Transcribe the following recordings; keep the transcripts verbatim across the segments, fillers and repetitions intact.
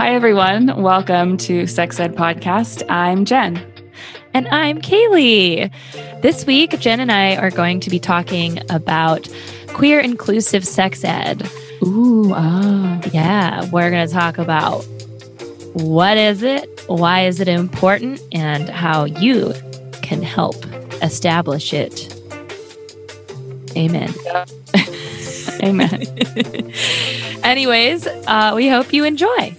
Hi, everyone. Welcome to Sex Ed Podcast. I'm Jen. And I'm Kaylee. This week, Jen and I are going to be talking about queer inclusive sex ed. Ooh, ah. Oh. Yeah, we're going to talk about what is it, why is it important, and how you can help establish it. Amen. Yeah. Amen. Anyways, uh, we hope you enjoy.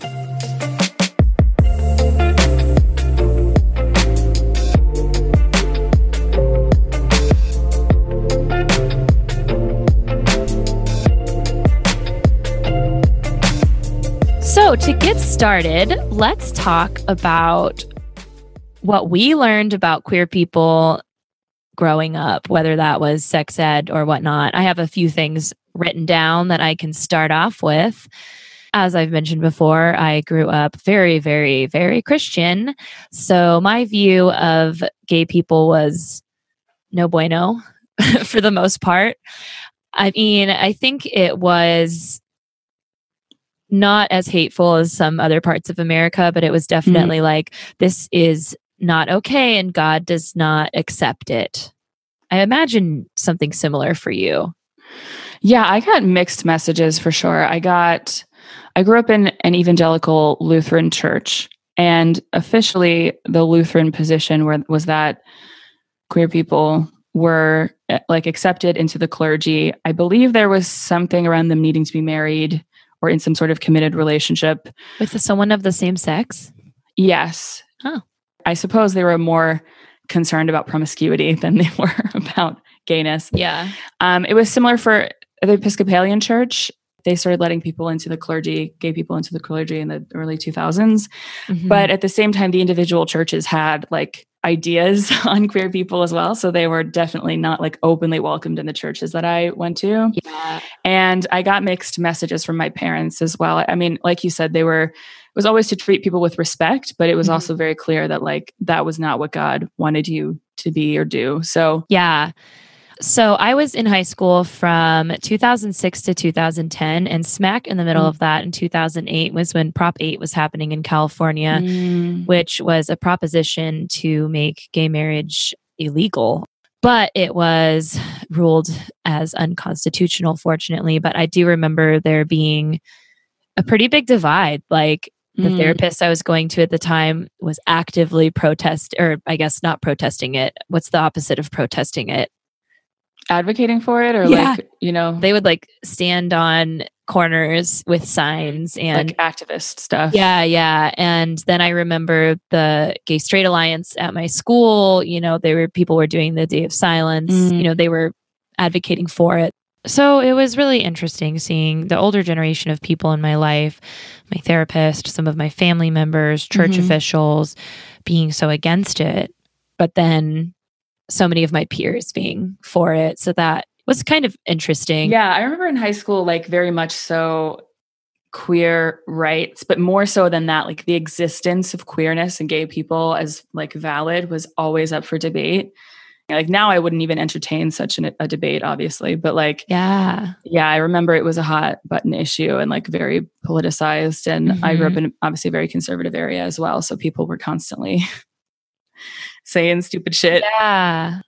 So to get started, let's talk about what we learned about queer people growing up, whether that was sex ed or whatnot. I have a few things written down that I can start off with. As I've mentioned before, I grew up very, very, very Christian. So my view of gay people was no bueno for the most part. I mean, I think it was not as hateful as some other parts of America, but it was definitely mm-hmm. like, this is not okay and God does not accept it. I imagine something similar for you. Yeah, I got mixed messages for sure. I got, I grew up in an evangelical Lutheran church, and officially the Lutheran position where, was that queer people were like accepted into the clergy. I believe there was something around them needing to be married or in some sort of committed relationship. With someone of the same sex? Yes. Oh. I suppose they were more concerned about promiscuity than they were about gayness. Yeah. Um, it was similar for the Episcopalian church. They started letting people into the clergy, gay people into the clergy in the early two thousands. Mm-hmm. But at the same time, the individual churches had like ideas on queer people as well. So they were definitely not like openly welcomed in the churches that I went to. Yeah. And I got mixed messages from my parents as well. I mean, like you said, they were, it was always to treat people with respect, but it was mm-hmm. also very clear that like, that was not what God wanted you to be or do. So yeah. So I was in high school from two thousand six to two thousand ten, and smack in the middle mm. of that in two thousand eight was when Prop eight was happening in California, mm. which was a proposition to make gay marriage illegal. But it was ruled as unconstitutional, fortunately. But I do remember there being a pretty big divide. Like the mm. therapist I was going to at the time was actively protest, or I guess not protesting it. What's the opposite of protesting it? Advocating for it, or yeah. like, you know, they would like stand on corners with signs and like activist stuff. Yeah. Yeah. And then I remember the Gay Straight Alliance at my school, you know, they were, people were doing the Day of Silence, mm. you know, they were advocating for it. So it was really interesting seeing the older generation of people in my life, my therapist, some of my family members, church mm-hmm. officials being so against it. But then so many of my peers being for it. So that was kind of interesting. Yeah. I remember in high school, like very much so queer rights, but more so than that, like the existence of queerness and gay people as like valid was always up for debate. Like now I wouldn't even entertain such an, a debate, obviously, but like, yeah, yeah, I remember it was a hot button issue and like very politicized. And mm-hmm. I grew up in obviously a very conservative area as well. So people were constantly saying stupid shit. Yeah.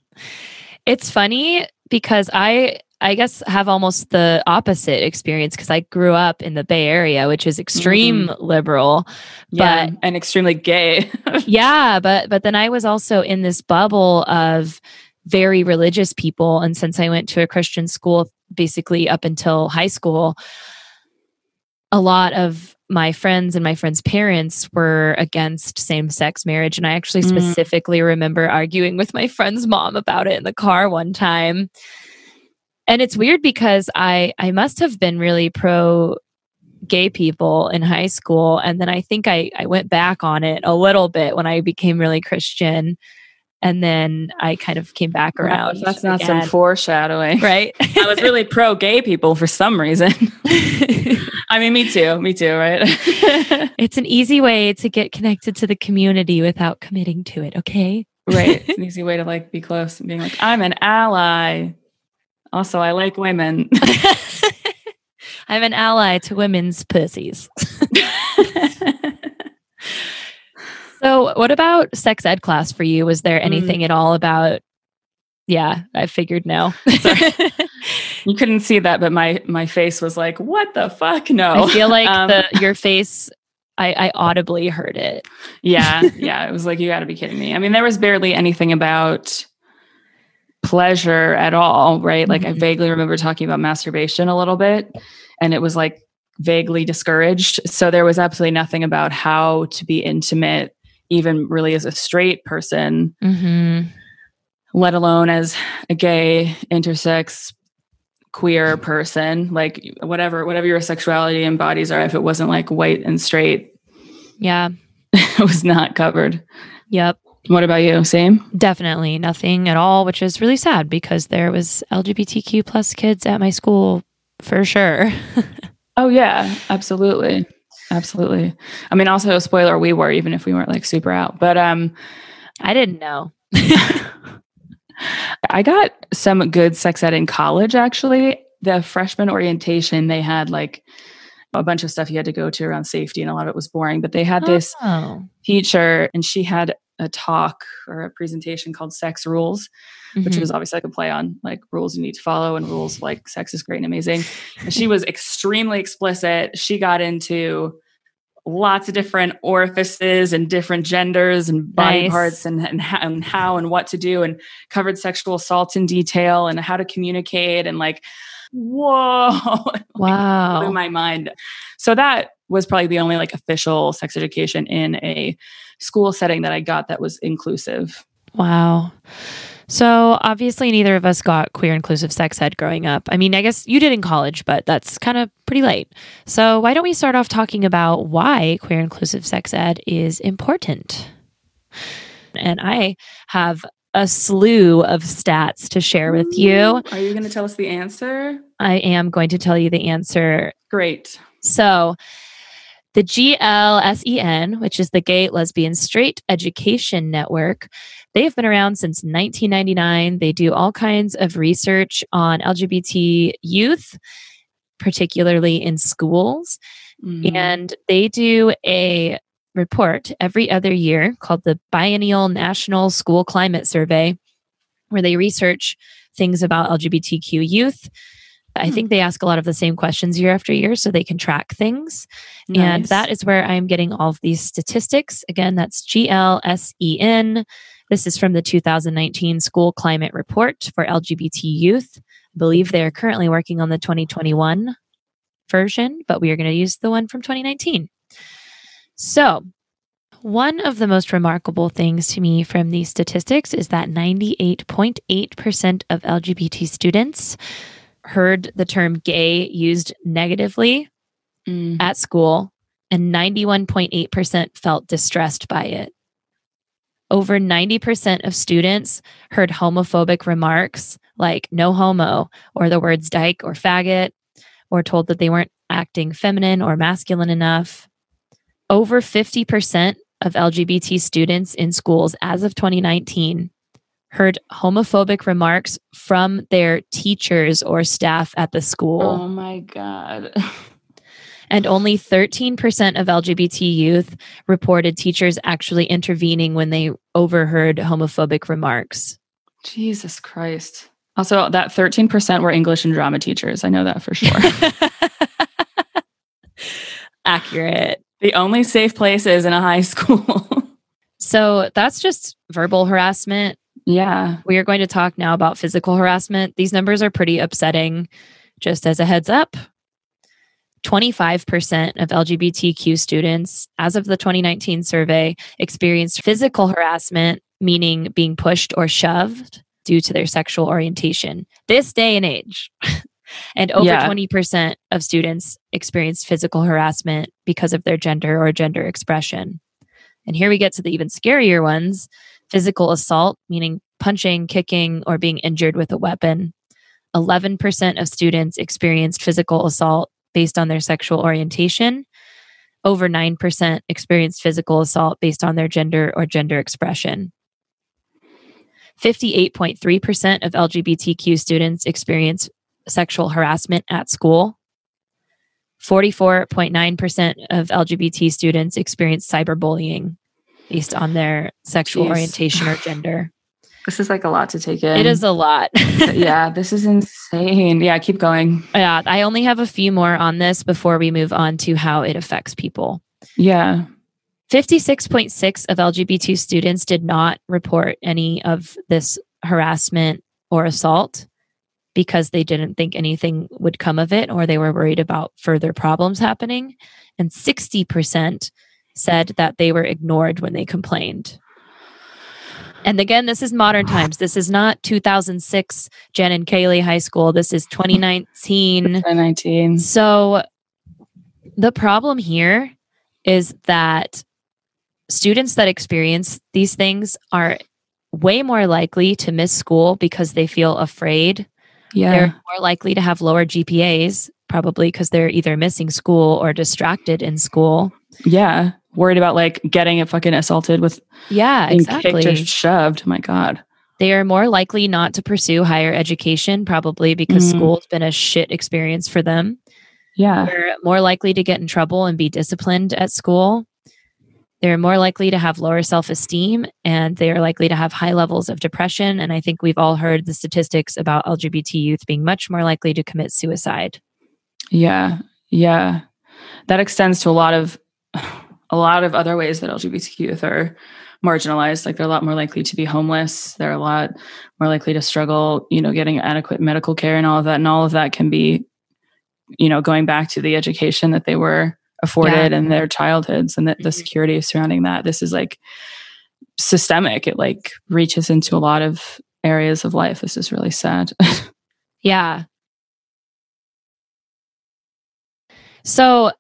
It's funny because I, I guess, have almost the opposite experience because I grew up in the Bay Area, which is extreme mm-hmm. liberal. Yeah, but, and extremely gay. yeah. But, but then I was also in this bubble of very religious people. And since I went to a Christian school, basically up until high school, a lot of my friends and my friends' parents were against same-sex marriage. And I actually specifically mm. remember arguing with my friend's mom about it in the car one time. And it's weird because I, I must have been really pro-gay people in high school. And then I think I, I went back on it a little bit when I became really Christian. And then I kind of came back around. Wow, that's not again. Some foreshadowing. Right? I was really pro-gay people for some reason. I mean, me too. Me too, right? It's an easy way to get connected to the community without committing to it, okay? Right. It's an easy way to like be close and being like, I'm an ally. Also, I like women. I'm an ally to women's pussies. So what about sex ed class for you? Was there anything mm. at all about, yeah, I figured no. You couldn't see that, but my, my face was like, what the fuck? No. I feel like um, the, your face, I, I audibly heard it. Yeah. Yeah. It was like, you gotta be kidding me. I mean, there was barely anything about pleasure at all, right? Like mm-hmm. I vaguely remember talking about masturbation a little bit, and it was like vaguely discouraged. So there was absolutely nothing about how to be intimate, even really as a straight person, mm-hmm. let alone as a gay, intersex, queer person, like whatever, whatever your sexuality and bodies are, if it wasn't like white and straight. Yeah. It was not covered. Yep. What about you? Same? Definitely nothing at all, which is really sad because there was L G B T Q plus kids at my school for sure. Oh yeah, absolutely. Absolutely. I mean, also spoiler, we were, even if we weren't like super out, but, um, I didn't know. I got some good sex ed in college. Actually, the freshman orientation, they had like a bunch of stuff you had to go to around safety, and a lot of it was boring, but they had this oh. teacher, and she had a talk or a presentation called Sex Rules, mm-hmm. which was obviously like a play on like rules you need to follow and rules like sex is great and amazing. And she was extremely explicit. She got into lots of different orifices and different genders and body nice. parts and, and, and how and what to do, and covered sexual assault in detail and how to communicate, and like, whoa, wow, like, blew my mind. So that was probably the only like official sex education in a school setting that I got that was inclusive. Wow. So obviously neither of us got queer inclusive sex ed growing up. I mean, I guess you did in college, but that's kind of pretty late. So why don't we start off talking about why queer inclusive sex ed is important? And I have a slew of stats to share with you. Are you going to tell us the answer? I am going to tell you the answer. Great. So the G L S E N, which is the Gay, Lesbian, Straight Education Network, they've been around since nineteen ninety-nine. They do all kinds of research on L G B T youth, particularly in schools. Mm-hmm. And they do a report every other year called the Biennial National School Climate Survey, where they research things about L G B T Q youth. I think they ask a lot of the same questions year after year so they can track things. Nice. And that is where I'm getting all of these statistics. Again, that's G L S E N. This is from the two thousand nineteen School Climate Report for L G B T youth. I believe they're currently working on the twenty twenty-one version, but we are going to use the one from twenty nineteen. So one of the most remarkable things to me from these statistics is that ninety-eight point eight percent of L G B T students heard the term gay used negatively mm. at school, and ninety-one point eight percent felt distressed by it. Over ninety percent of students heard homophobic remarks like no homo, or the words dyke or faggot, or told that they weren't acting feminine or masculine enough. Over fifty percent of L G B T students in schools as of twenty nineteen heard homophobic remarks from their teachers or staff at the school. Oh my God. And only thirteen percent of L G B T youth reported teachers actually intervening when they overheard homophobic remarks. Jesus Christ. Also, that thirteen percent were English and drama teachers. I know that for sure. Accurate. The only safe places in a high school. So that's just verbal harassment. Yeah. We are going to talk now about physical harassment. These numbers are pretty upsetting. Just as a heads up, twenty-five percent of L G B T Q students, as of the twenty nineteen survey, experienced physical harassment, meaning being pushed or shoved due to their sexual orientation. This day and age. And over yeah. twenty percent of students experienced physical harassment because of their gender or gender expression. And here we get to the even scarier ones. Physical assault, meaning punching, kicking, or being injured with a weapon. eleven percent of students experienced physical assault based on their sexual orientation. Over nine percent experienced physical assault based on their gender or gender expression. fifty-eight point three percent of L G B T Q students experience sexual harassment at school. forty-four point nine percent of L G B T students experience cyberbullying. based on their sexual Jeez. orientation or gender. This is like a lot to take in. It is a lot. Yeah, this is insane. Yeah, keep going. Yeah, I only have a few more on this before we move on to how it affects people. Yeah. fifty-six point six percent of L G B T students did not report any of this harassment or assault because they didn't think anything would come of it, or they were worried about further problems happening. And sixty percent said that they were ignored when they complained. And again, this is modern times. This is not two thousand six Jen and Kaylee High School. This is twenty nineteen. twenty nineteen. So the problem here is that students that experience these things are way more likely to miss school because they feel afraid. Yeah. They're more likely to have lower G P As, probably because they're either missing school or distracted in school. Yeah. Worried about like getting it fucking assaulted with yeah, being exactly. kicked or shoved. My God. They are more likely not to pursue higher education, probably because mm. school's been a shit experience for them. Yeah. They're more likely to get in trouble and be disciplined at school. They're more likely to have lower self-esteem, and they are likely to have high levels of depression. And I think we've all heard the statistics about L G B T youth being much more likely to commit suicide. Yeah. Yeah. That extends to a lot of, a lot of other ways that L G B T youth are marginalized. Like they're a lot more likely to be homeless. They're a lot more likely to struggle, you know, getting adequate medical care and all of that. And all of that can be, you know, going back to the education that they were afforded yeah. in their childhoods and the, the security surrounding that. This is like systemic. It like reaches into a lot of areas of life. This is really sad. Yeah. So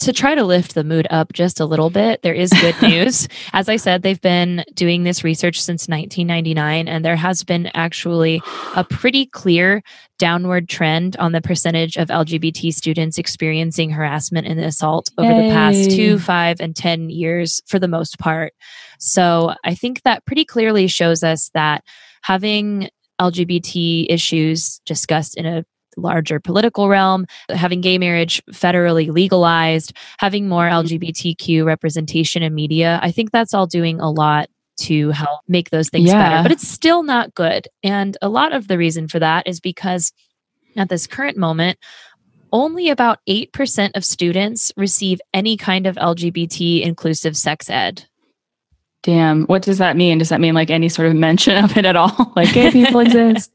to try to lift the mood up just a little bit, there is good news. As I said, they've been doing this research since nineteen ninety-nine, and there has been actually a pretty clear downward trend on the percentage of L G B T students experiencing harassment and assault over Yay. the past two, five, and ten years for the most part. So I think that pretty clearly shows us that having L G B T issues discussed in a larger political realm, having gay marriage federally legalized, having more L G B T Q representation in media, I think that's all doing a lot to help make those things yeah. better. But it's still not good. And a lot of the reason for that is because at this current moment, only about eight percent of students receive any kind of L G B T inclusive sex ed. Damn. What does that mean? Does that mean like any sort of mention of it at all? Like gay people exist?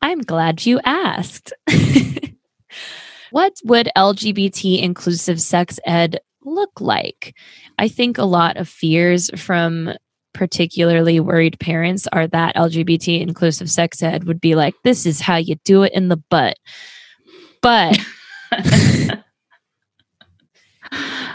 I'm glad you asked. What would L G B T inclusive sex ed look like? I think a lot of fears from particularly worried parents are that L G B T inclusive sex ed would be like, this is how you do it in the butt. But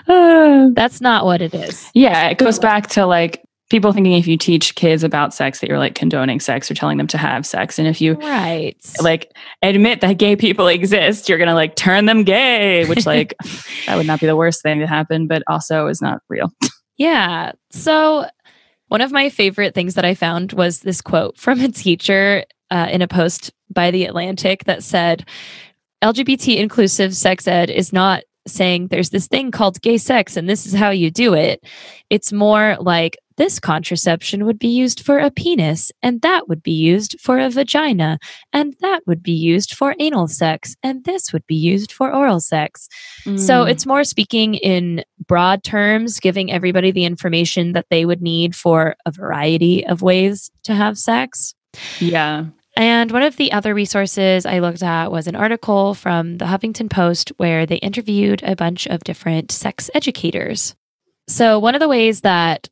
that's not what it is. Yeah, it goes back to like people thinking if you teach kids about sex that you're like condoning sex or telling them to have sex. And if you right. like admit that gay people exist, you're going to like turn them gay, which like that would not be the worst thing to happen, but also is not real. Yeah. So one of my favorite things that I found was this quote from a teacher uh, in a post by The Atlantic that said, L G B T inclusive sex ed is not saying there's this thing called gay sex and this is how you do it. It's more like this contraception would be used for a penis and that would be used for a vagina and that would be used for anal sex and this would be used for oral sex. Mm. So it's more speaking in broad terms, giving everybody the information that they would need for a variety of ways to have sex. Yeah. And one of the other resources I looked at was an article from the Huffington Post where they interviewed a bunch of different sex educators. So one of the ways that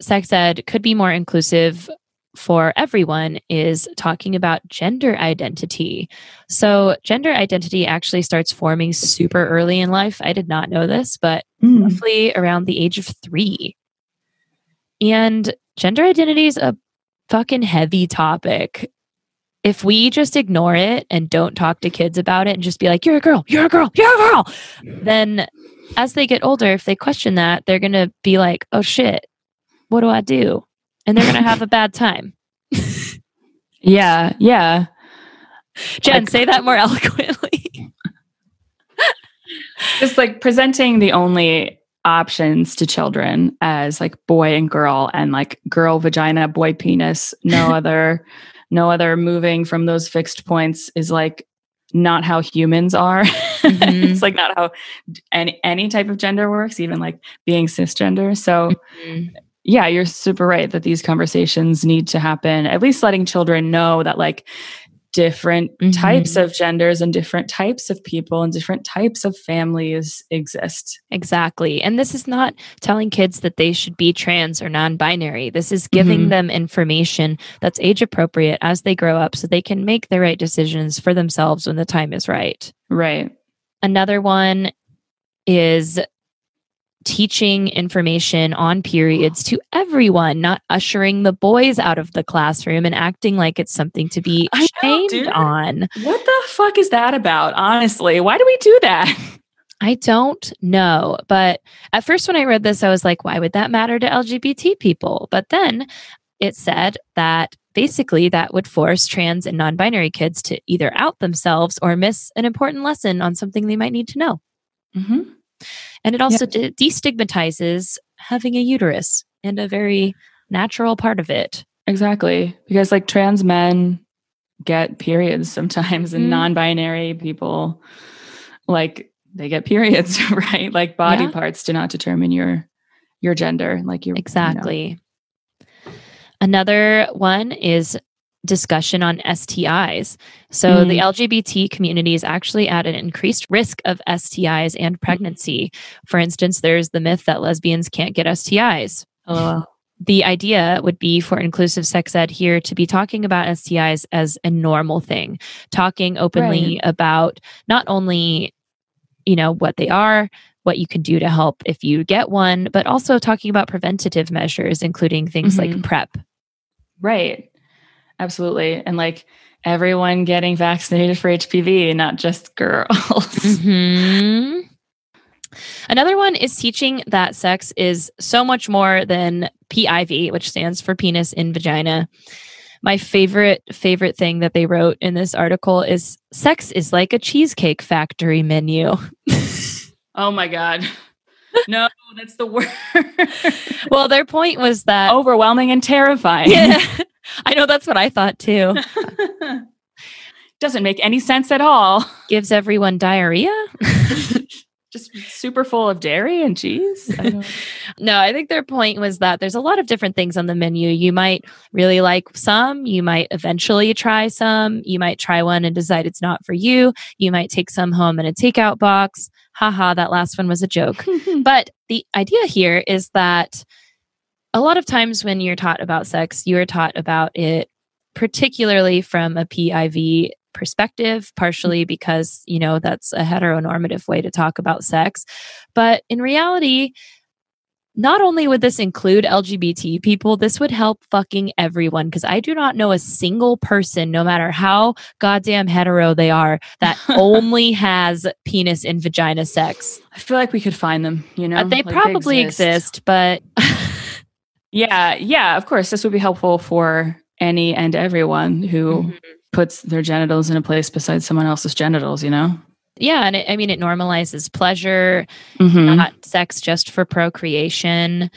sex ed could be more inclusive for everyone is talking about gender identity. So gender identity actually starts forming super early in life. I did not know this, but mm. roughly around the age of three. And gender identity is a fucking heavy topic. If we just ignore it and don't talk to kids about it and just be like, you're a girl, you're a girl, you're a girl, then as they get older, if they question that, they're going to be like, oh shit, what do I do? And they're going to have a bad time. Yeah, yeah. Jen, like, say that more eloquently. Just like presenting the only options to children as like boy and girl, and like girl vagina, boy penis, no other, no other moving from those fixed points is like not how humans are. Mm-hmm. It's like not how any, any type of gender works, even like being cisgender. So mm-hmm. yeah, you're super right that these conversations need to happen, at least letting children know that like different mm-hmm. types of genders and different types of people and different types of families exist. Exactly. And this is not telling kids that they should be trans or non-binary. This is giving mm-hmm. them information that's age appropriate as they grow up so they can make the right decisions for themselves when the time is right. Right. Another one is teaching information on periods to everyone, not ushering the boys out of the classroom and acting like it's something to be shamed on. What the fuck is that about? Honestly, why do we do that? I don't know. But at first when I read this, I was like, why would that matter to L G B T people? But then it said that basically that would force trans and non-binary kids to either out themselves or miss an important lesson on something they might need to know. Mm-hmm. And it also yep. de- destigmatizes having a uterus and a very natural part of it. Exactly. Because like trans men get periods sometimes mm-hmm. and non-binary people, like they get periods, right? Like body yeah. parts do not determine your, your gender. Like your, exactly. You know. Another one is discussion on S T Is. So mm-hmm. the L G B T community is actually at an increased risk of S T Is and pregnancy. Mm-hmm. For instance, there's the myth that lesbians can't get S T Is. Oh. The idea would be for inclusive sex ed here to be talking about S T Is as a normal thing, talking openly right. about not only, you know, what they are, what you can do to help if you get one, but also talking about preventative measures, including things mm-hmm. like PrEP. Right. Absolutely. And like everyone getting vaccinated for H P V, not just girls. Mm-hmm. Another one is teaching that sex is so much more than P I V, which stands for penis in vagina. My favorite, favorite thing that they wrote in this article is sex is like a Cheesecake Factory menu. Oh my God. No, that's the word. Well, their point was that overwhelming and terrifying. Yeah, I know, that's what I thought too. Doesn't make any sense at all. Gives everyone diarrhea. Just super full of dairy and cheese. I don't... No, I think their point was that there's a lot of different things on the menu. You might really like some, you might eventually try some, you might try one and decide it's not for you. You might take some home in a takeout box. Haha, that last one was a joke. But the idea here is that a lot of times when you're taught about sex, you are taught about it particularly from a P I V perspective, partially because, you know, that's a heteronormative way to talk about sex. But in reality, not only would this include L G B T people, this would help fucking everyone, because I do not know a single person, no matter how goddamn hetero they are, that only has penis and vagina sex. I feel like we could find them, you know? Uh, they like probably they exist. exist, but... Yeah, yeah, of course. This would be helpful for any and everyone who mm-hmm. puts their genitals in a place besides someone else's genitals, you know? Yeah, and it, I mean, it normalizes pleasure, mm-hmm. not sex just for procreation.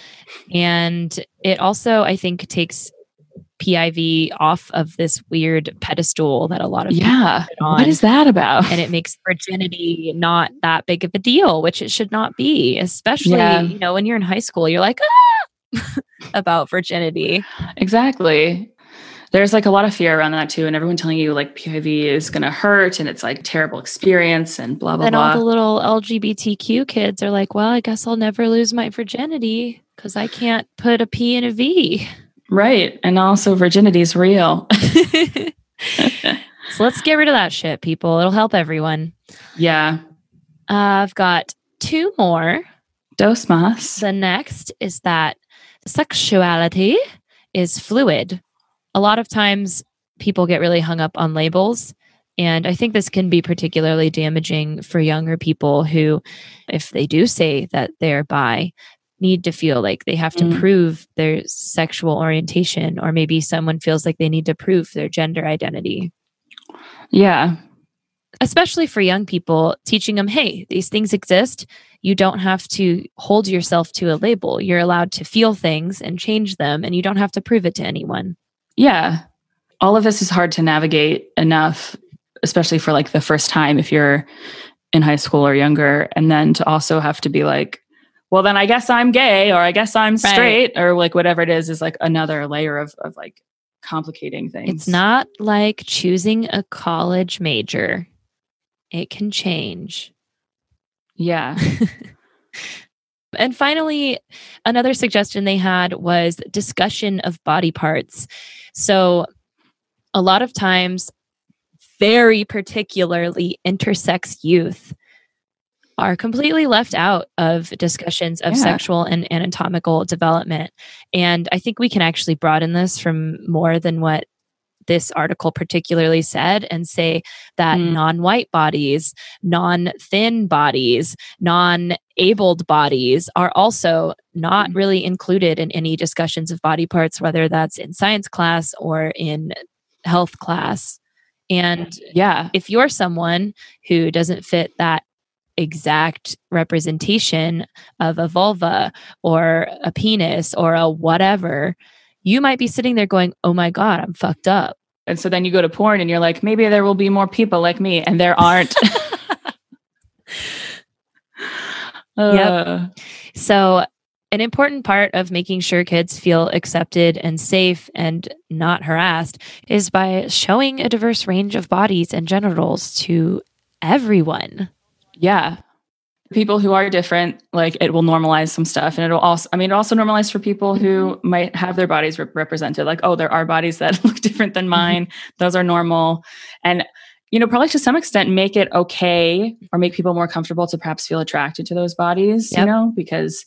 And it also, I think, takes P I V off of this weird pedestal that a lot of yeah. people put it on. What is that about? And it makes virginity not that big of a deal, which it should not be, especially, yeah. you know, when you're in high school, you're like, ah! about virginity. Exactly. There's like a lot of fear around that too. And everyone telling you like P I V is going to hurt and it's like terrible experience and blah, blah, and blah. And all the little L G B T Q kids are like, well, I guess I'll never lose my virginity because I can't put a P in a V. Right. And also virginity is real. So let's get rid of that shit, people. It'll help everyone. Yeah. Uh, I've got two more. Dos más. The next is that sexuality is fluid. A lot of times people get really hung up on labels. And I think this can be particularly damaging for younger people who, if they do say that they're bi, need to feel like they have to mm. prove their sexual orientation, or maybe someone feels like they need to prove their gender identity. Yeah. especially for young people, teaching them, hey, these things exist. You don't have to hold yourself to a label. You're allowed to feel things and change them, and you don't have to prove it to anyone. Yeah. All of this is hard to navigate enough, especially for like the first time if you're in high school or younger. And then to also have to be like, well, then I guess I'm gay, or I guess I'm straight, right, or like whatever it is, is like another layer of, of like complicating things. It's not like choosing a college major. It can change. Yeah. And finally, another suggestion they had was discussion of body parts. So a lot of times, very particularly intersex youth are completely left out of discussions of yeah. sexual and anatomical development. And I think we can actually broaden this from more than what this article particularly said and say that mm. non-white bodies, non-thin bodies, non-abled bodies are also not mm. really included in any discussions of body parts, whether that's in science class or in health class. And yeah, if you're someone who doesn't fit that exact representation of a vulva or a penis or a whatever, you might be sitting there going, oh my God, I'm fucked up. And so then you go to porn and you're like, maybe there will be more people like me. And there aren't. uh. Yep. So an important part of making sure kids feel accepted and safe and not harassed is by showing a diverse range of bodies and genitals to everyone. Yeah. People who are different, like it will normalize some stuff. And it'll also, I mean, it also normalizes for people who might have their bodies re- represented. Like, oh, there are bodies that look different than mine. Those are normal. And, you know, probably to some extent make it okay or make people more comfortable to perhaps feel attracted to those bodies, yep. you know, because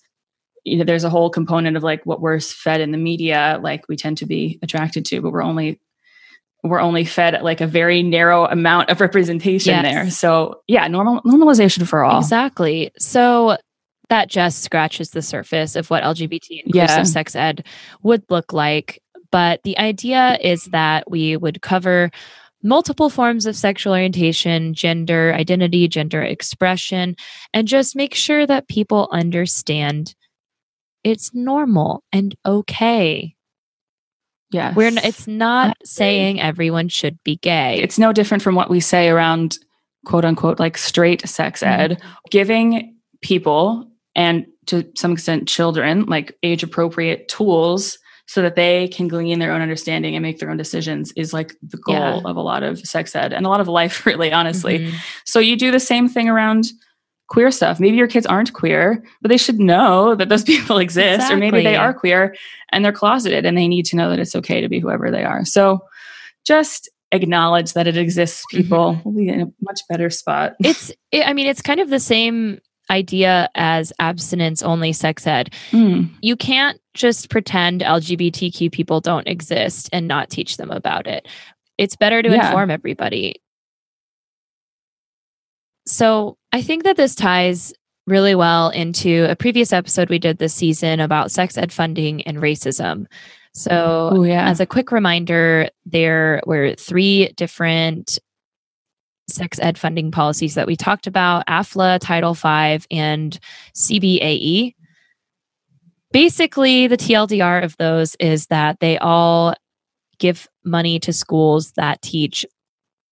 you know, there's a whole component of like what we're fed in the media, like we tend to be attracted to, but we're only we're only fed like a very narrow amount of representation yes. there. So yeah, normal normalization for all. Exactly. So that just scratches the surface of what L G B T inclusive yeah. sex ed would look like. But the idea is that we would cover multiple forms of sexual orientation, gender identity, gender expression, and just make sure that people understand it's normal and okay. Yeah, we're. N- it's not saying everyone should be gay. It's no different from what we say around "quote unquote" like straight sex ed, mm-hmm. giving people and to some extent children like age appropriate tools so that they can glean their own understanding and make their own decisions is like the goal yeah. of a lot of sex ed and a lot of life, really, honestly. Mm-hmm. So you do the same thing around queer stuff. Maybe your kids aren't queer, but they should know that those people exist, exactly. or maybe they are queer and they're closeted and they need to know that it's okay to be whoever they are. So just acknowledge that it exists, people. Mm-hmm. We'll be in a much better spot. It's, it, I mean, it's kind of the same idea as abstinence only sex ed. Mm. You can't just pretend L G B T Q people don't exist and not teach them about it. It's better to yeah. inform everybody. So I think that this ties really well into a previous episode we did this season about sex ed funding and racism. So Ooh, yeah. as a quick reminder, there were three different sex ed funding policies that we talked about, AFLA, Title V, and C B A E. Basically, the T L D R of those is that they all give money to schools that teach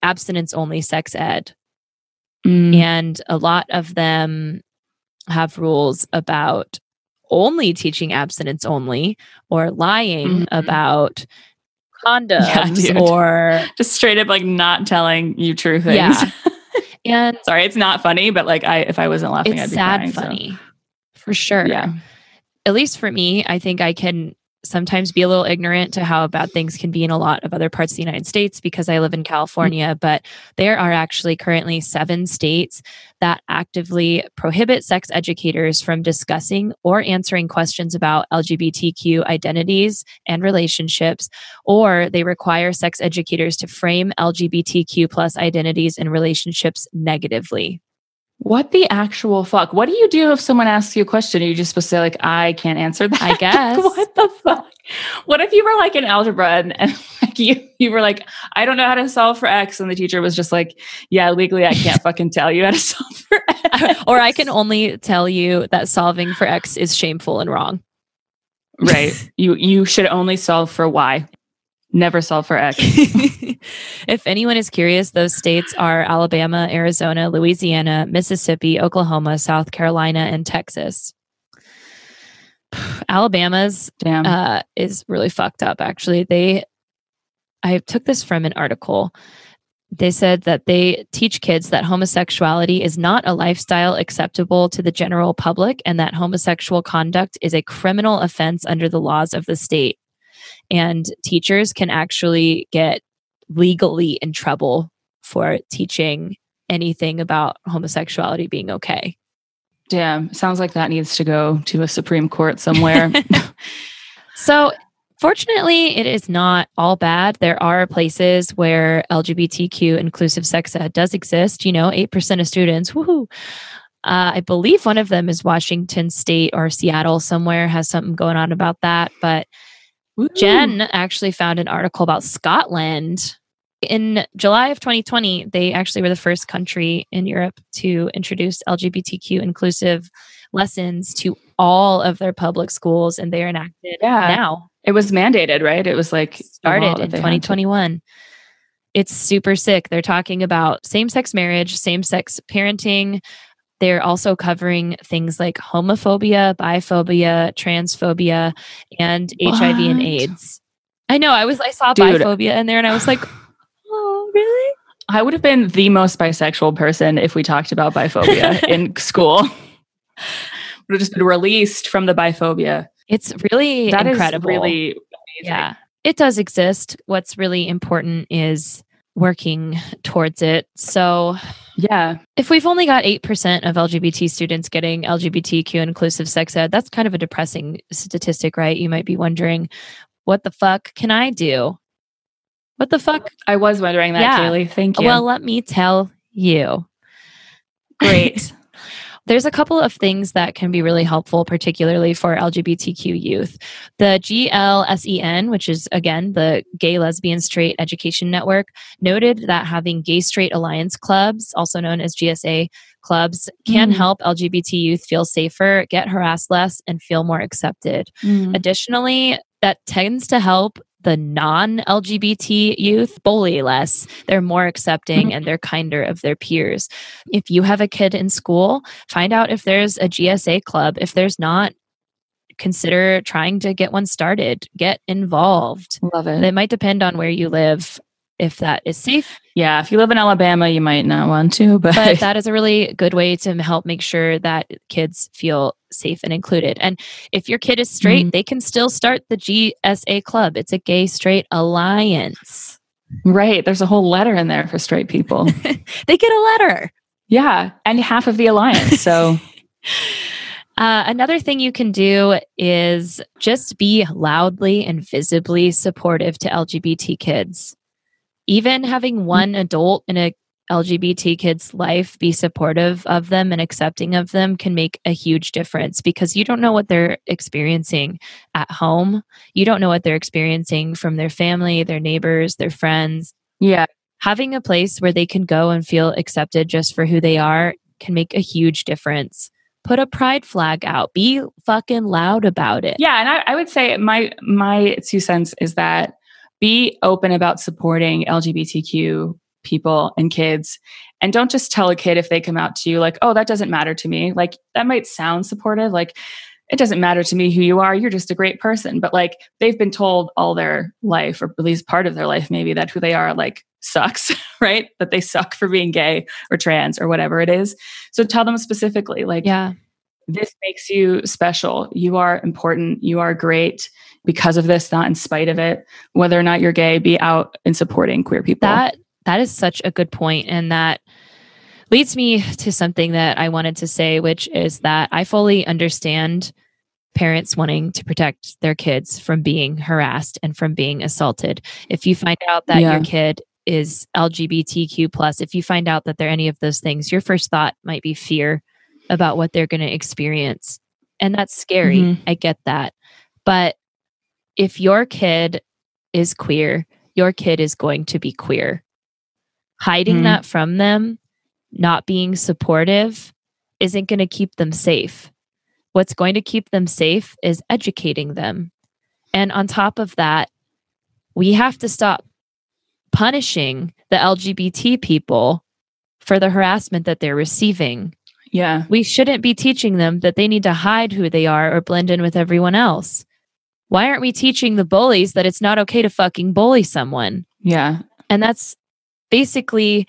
abstinence-only sex ed. And a lot of them have rules about only teaching abstinence only or lying mm-hmm. about condoms yeah, or just straight up like not telling you true things. Yeah. And sorry, it's not funny, but like I if I wasn't laughing, it's I'd be sad crying, funny. So. For sure. Yeah. At least for me, I think I can sometimes be a little ignorant to how bad things can be in a lot of other parts of the United States because I live in California, mm-hmm. but there are actually currently seven states that actively prohibit sex educators from discussing or answering questions about L G B T Q identities and relationships, or they require sex educators to frame L G B T Q plus identities and relationships negatively. What the actual fuck? What do you do if someone asks you a question? Are you just supposed to say like, I can't answer that? I guess. What the fuck? What if you were like in algebra and, and like you, you were like, I don't know how to solve for X. And the teacher was just like, yeah, legally, I can't fucking tell you how to solve for X. Or I can only tell you that solving for X is shameful and wrong. Right. you, you should only solve for Y. Never solve for X. If anyone is curious, those states are Alabama, Arizona, Louisiana, Mississippi, Oklahoma, South Carolina, and Texas. Alabama's Damn. Uh, is really fucked up, actually. They, I took this from an article. They said that they teach kids that homosexuality is not a lifestyle acceptable to the general public and that homosexual conduct is a criminal offense under the laws of the state. And teachers can actually get legally in trouble for teaching anything about homosexuality being okay. Damn, sounds like that needs to go to a Supreme Court somewhere. So, fortunately, it is not all bad. There are places where L G B T Q inclusive sex ed does exist. You know, eight percent of students, woohoo. Uh, I believe one of them is Washington State or Seattle somewhere has something going on about that, but Woo. Jen actually found an article about Scotland. In July of twenty twenty, they actually were the first country in Europe to introduce L G B T Q inclusive lessons to all of their public schools, and they are enacted yeah. now. It was mandated, right? It was like started in twenty twenty-one. It's super sick. They're talking about same-sex marriage, same-sex parenting. They're also covering things like homophobia, biphobia, transphobia, and what? H I V and AIDS. I know. I was. I saw Dude. biphobia in there, and I was like, oh, really? I would have been the most bisexual person if we talked about biphobia in school. Would have just been released from the biphobia. It's really that incredible. That is really amazing. Yeah, it does exist. What's really important is working towards it. So yeah, if we've only got eight percent of L G B T students getting L G B T Q inclusive sex ed, that's kind of a depressing statistic, right? You might be wondering, what the fuck can I do? What the fuck? I was wondering that, yeah. Kaylee. Thank you. Well, let me tell you. Great. There's a couple of things that can be really helpful, particularly for L G B T Q youth. The G L S E N, which is, again, the Gay, Lesbian, Straight Education Network, noted that having Gay Straight Alliance clubs, also known as G S A clubs, can mm. help L G B T youth feel safer, get harassed less, and feel more accepted. Mm. Additionally, that tends to help the non-L G B T youth bully less. They're more accepting and they're kinder of their peers. If you have a kid in school, find out if there's a G S A club. If there's not, consider trying to get one started. Get involved. Love it. It might depend on where you live, if that is safe. Yeah, if you live in Alabama, you might not want to. But, but that is a really good way to help make sure that kids feel safe and included. And if your kid is straight, mm-hmm. they can still start the G S A club. It's a Gay Straight Alliance. Right. There's a whole letter in there for straight people. They get a letter. Yeah. And half of the alliance. So uh, another thing you can do is just be loudly and visibly supportive to L G B T kids. Even having one adult in a L G B T kid's life be supportive of them and accepting of them can make a huge difference, because you don't know what they're experiencing at home. You don't know what they're experiencing from their family, their neighbors, their friends. Yeah. Having a place where they can go and feel accepted just for who they are can make a huge difference. Put a pride flag out. Be fucking loud about it. Yeah. And I, I would say my my two cents is that be open about supporting L G B T Q people and kids. And don't just tell a kid if they come out to you like, oh, that doesn't matter to me. Like, that might sound supportive. Like, it doesn't matter to me who you are. You're just a great person. But like, they've been told all their life, or at least part of their life, maybe, that who they are like sucks, right? That they suck for being gay or trans or whatever it is. So tell them specifically, like, yeah, this makes you special. You are important. You are great because of this, not in spite of it. Whether or not you're gay, be out and supporting queer people. That that is such a good point. And that leads me to something that I wanted to say, which is that I fully understand parents wanting to protect their kids from being harassed and from being assaulted. If you find out that yeah. your kid is L G B T Q plus, if you find out that they're any of those things, your first thought might be fear about what they're going to experience. And that's scary. Mm-hmm. I get that. But if your kid is queer, your kid is going to be queer. Hiding mm. that from them, not being supportive, isn't going to keep them safe. What's going to keep them safe is educating them. And on top of that, we have to stop punishing the L G B T people for the harassment that they're receiving. Yeah. We shouldn't be teaching them that they need to hide who they are or blend in with everyone else. Why aren't we teaching the bullies that it's not okay to fucking bully someone? Yeah. And that's basically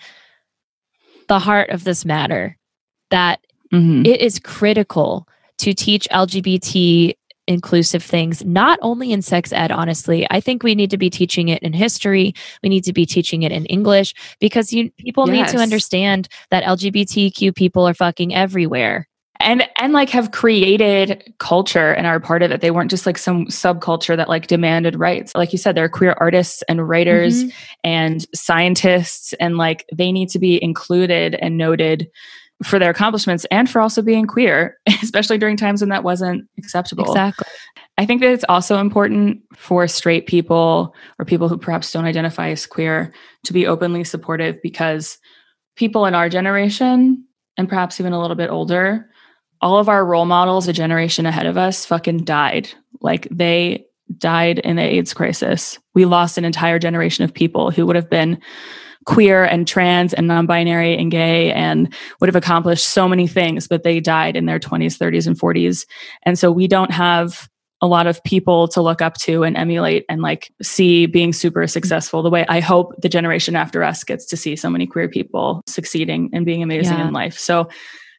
the heart of this matter, that mm-hmm. it is critical to teach L G B T inclusive things, not only in sex ed, honestly. I think we need to be teaching it in history. We need to be teaching it in English, because you, people yes. need to understand that L G B T Q people are fucking everywhere. And and like have created culture and are part of it. They weren't just like some subculture that like demanded rights. Like you said, they're queer artists and writers mm-hmm. and scientists, and like they need to be included and noted for their accomplishments and for also being queer, especially during times when that wasn't acceptable. Exactly. I think that it's also important for straight people or people who perhaps don't identify as queer to be openly supportive, because people in our generation and perhaps even a little bit older, all of our role models a generation ahead of us fucking died. Like they died in the AIDS crisis. We lost an entire generation of people who would have been queer and trans and non-binary and gay and would have accomplished so many things, but they died in their twenties, thirties, and forties. And so we don't have a lot of people to look up to and emulate and like see being super successful the way I hope the generation after us gets to see so many queer people succeeding and being amazing yeah. in life. So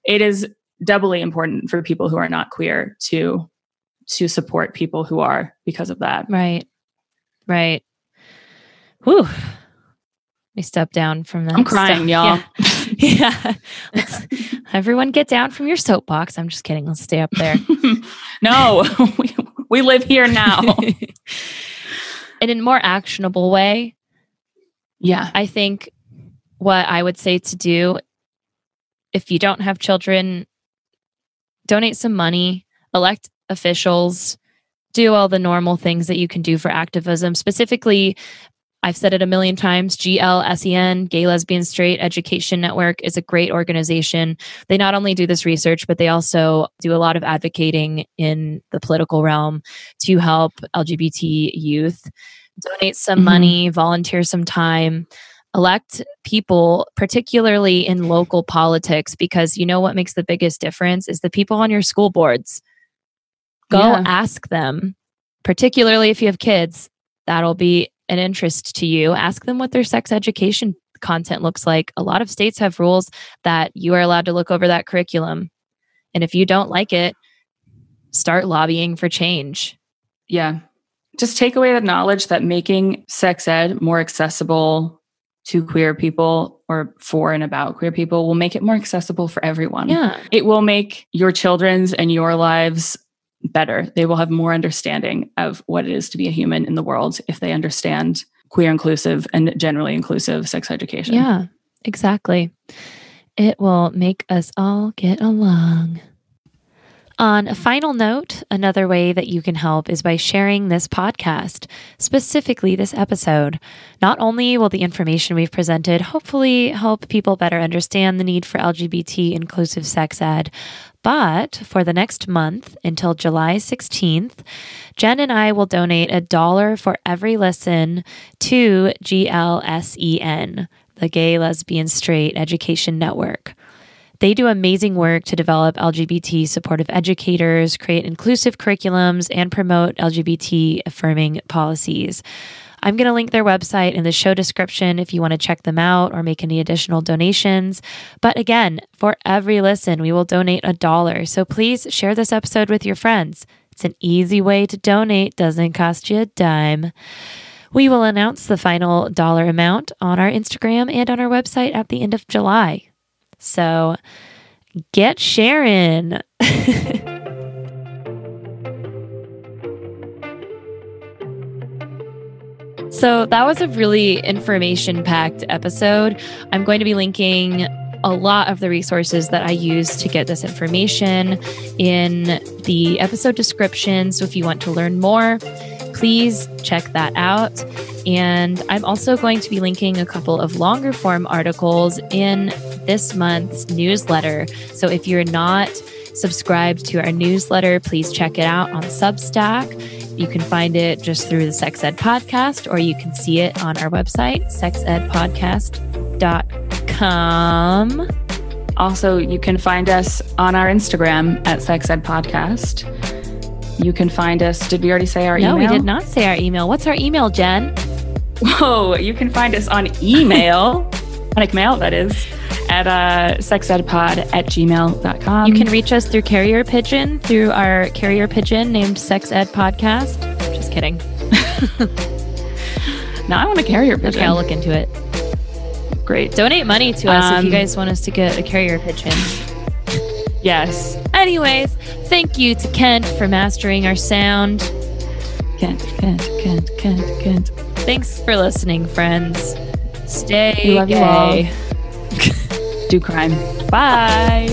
it is doubly important for people who are not queer to to support people who are, because of that. Right. Right. Whew. I step down from that. I'm crying, stuff. Y'all. Yeah. yeah. Everyone get down from your soapbox. I'm just kidding. Let's stay up there. No, we, we live here now. And in a more actionable way. Yeah. I think what I would say to do, if you don't have children, donate some money, elect officials, do all the normal things that you can do for activism. Specifically, I've said it a million times, G L S E N, Gay, Lesbian, Straight Education Network, is a great organization. They not only do this research, but they also do a lot of advocating in the political realm to help L G B T youth. Donate some mm-hmm. money, volunteer some time, elect people, particularly in local politics, because you know what makes the biggest difference is the people on your school boards. Go yeah. ask them, particularly if you have kids. That'll be an interest to you. Ask them what their sex education content looks like. A lot of states have rules that you are allowed to look over that curriculum. And if you don't like it, start lobbying for change. Yeah. Just take away the knowledge that making sex ed more accessible to queer people or for and about queer people will make it more accessible for everyone. Yeah. It will make your children's and your lives better. They will have more understanding of what it is to be a human in the world if they understand queer inclusive and generally inclusive sex education. Yeah, exactly. It will make us all get along. On a final note, another way that you can help is by sharing this podcast, specifically this episode. Not only will the information we've presented hopefully help people better understand the need for L G B T inclusive sex ed, but for the next month until July sixteenth, Jen and I will donate a dollar for every listen to G L S E N, the Gay, Lesbian, Straight Education Network. They do amazing work to develop L G B T supportive educators, create inclusive curriculums, and promote L G B T affirming policies. I'm going to link their website in the show description if you want to check them out or make any additional donations. But again, for every listen, we will donate a dollar. So please share this episode with your friends. It's an easy way to donate, doesn't cost you a dime. We will announce the final dollar amount on our Instagram and on our website at the end of July. So get sharing. So that was a really information-packed episode. I'm going to be linking a lot of the resources that I use to get this information in the episode description. So if you want to learn more, please check that out. And I'm also going to be linking a couple of longer form articles in this month's newsletter. So if you're not subscribed to our newsletter, please check it out on Substack. You can find it just through the Sex Ed Podcast, or you can see it on our website, sex ed podcast dot com. Also, you can find us on our Instagram at Sex Ed Podcast. You can find us. Did we already say our email? No, we did not say our email. What's our email, Jen? Whoa, you can find us on email, like mail, that is, at uh, sexedpod at gmail dot com. You can reach us through Carrier Pigeon, through our Carrier Pigeon named Sex Ed Podcast. Just kidding. Now I want a Carrier Pigeon. Okay, I'll look into it. Great. Donate money to us um, if you guys want us to get a Carrier Pigeon. Yes. Anyways, thank you to Kent for mastering our sound. Kent, Kent, Kent, Kent, Kent. Thanks for listening, friends. Stay we love gay. You all. Do crime. Bye.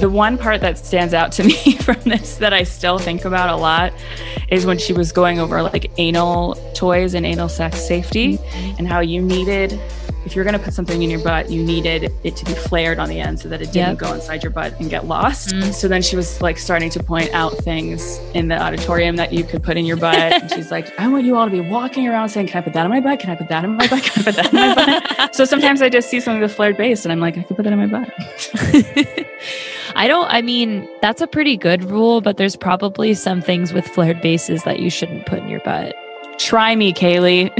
The one part that stands out to me from this that I still think about a lot is when she was going over like anal toys and anal sex safety, mm-hmm. and how you needed, if you're going to put something in your butt, you needed it to be flared on the end so that it didn't yep. go inside your butt and get lost. Mm-hmm. So then she was like starting to point out things in the auditorium that you could put in your butt. And she's like, I want you all to be walking around saying, can I put that in my butt? Can I put that in my butt? Can I put that in my butt? So sometimes I just see something with flared base and I'm like, I could put that in my butt. I don't, I mean, that's a pretty good rule, but there's probably some things with flared bases that you shouldn't put in your butt. Try me, Kaylee.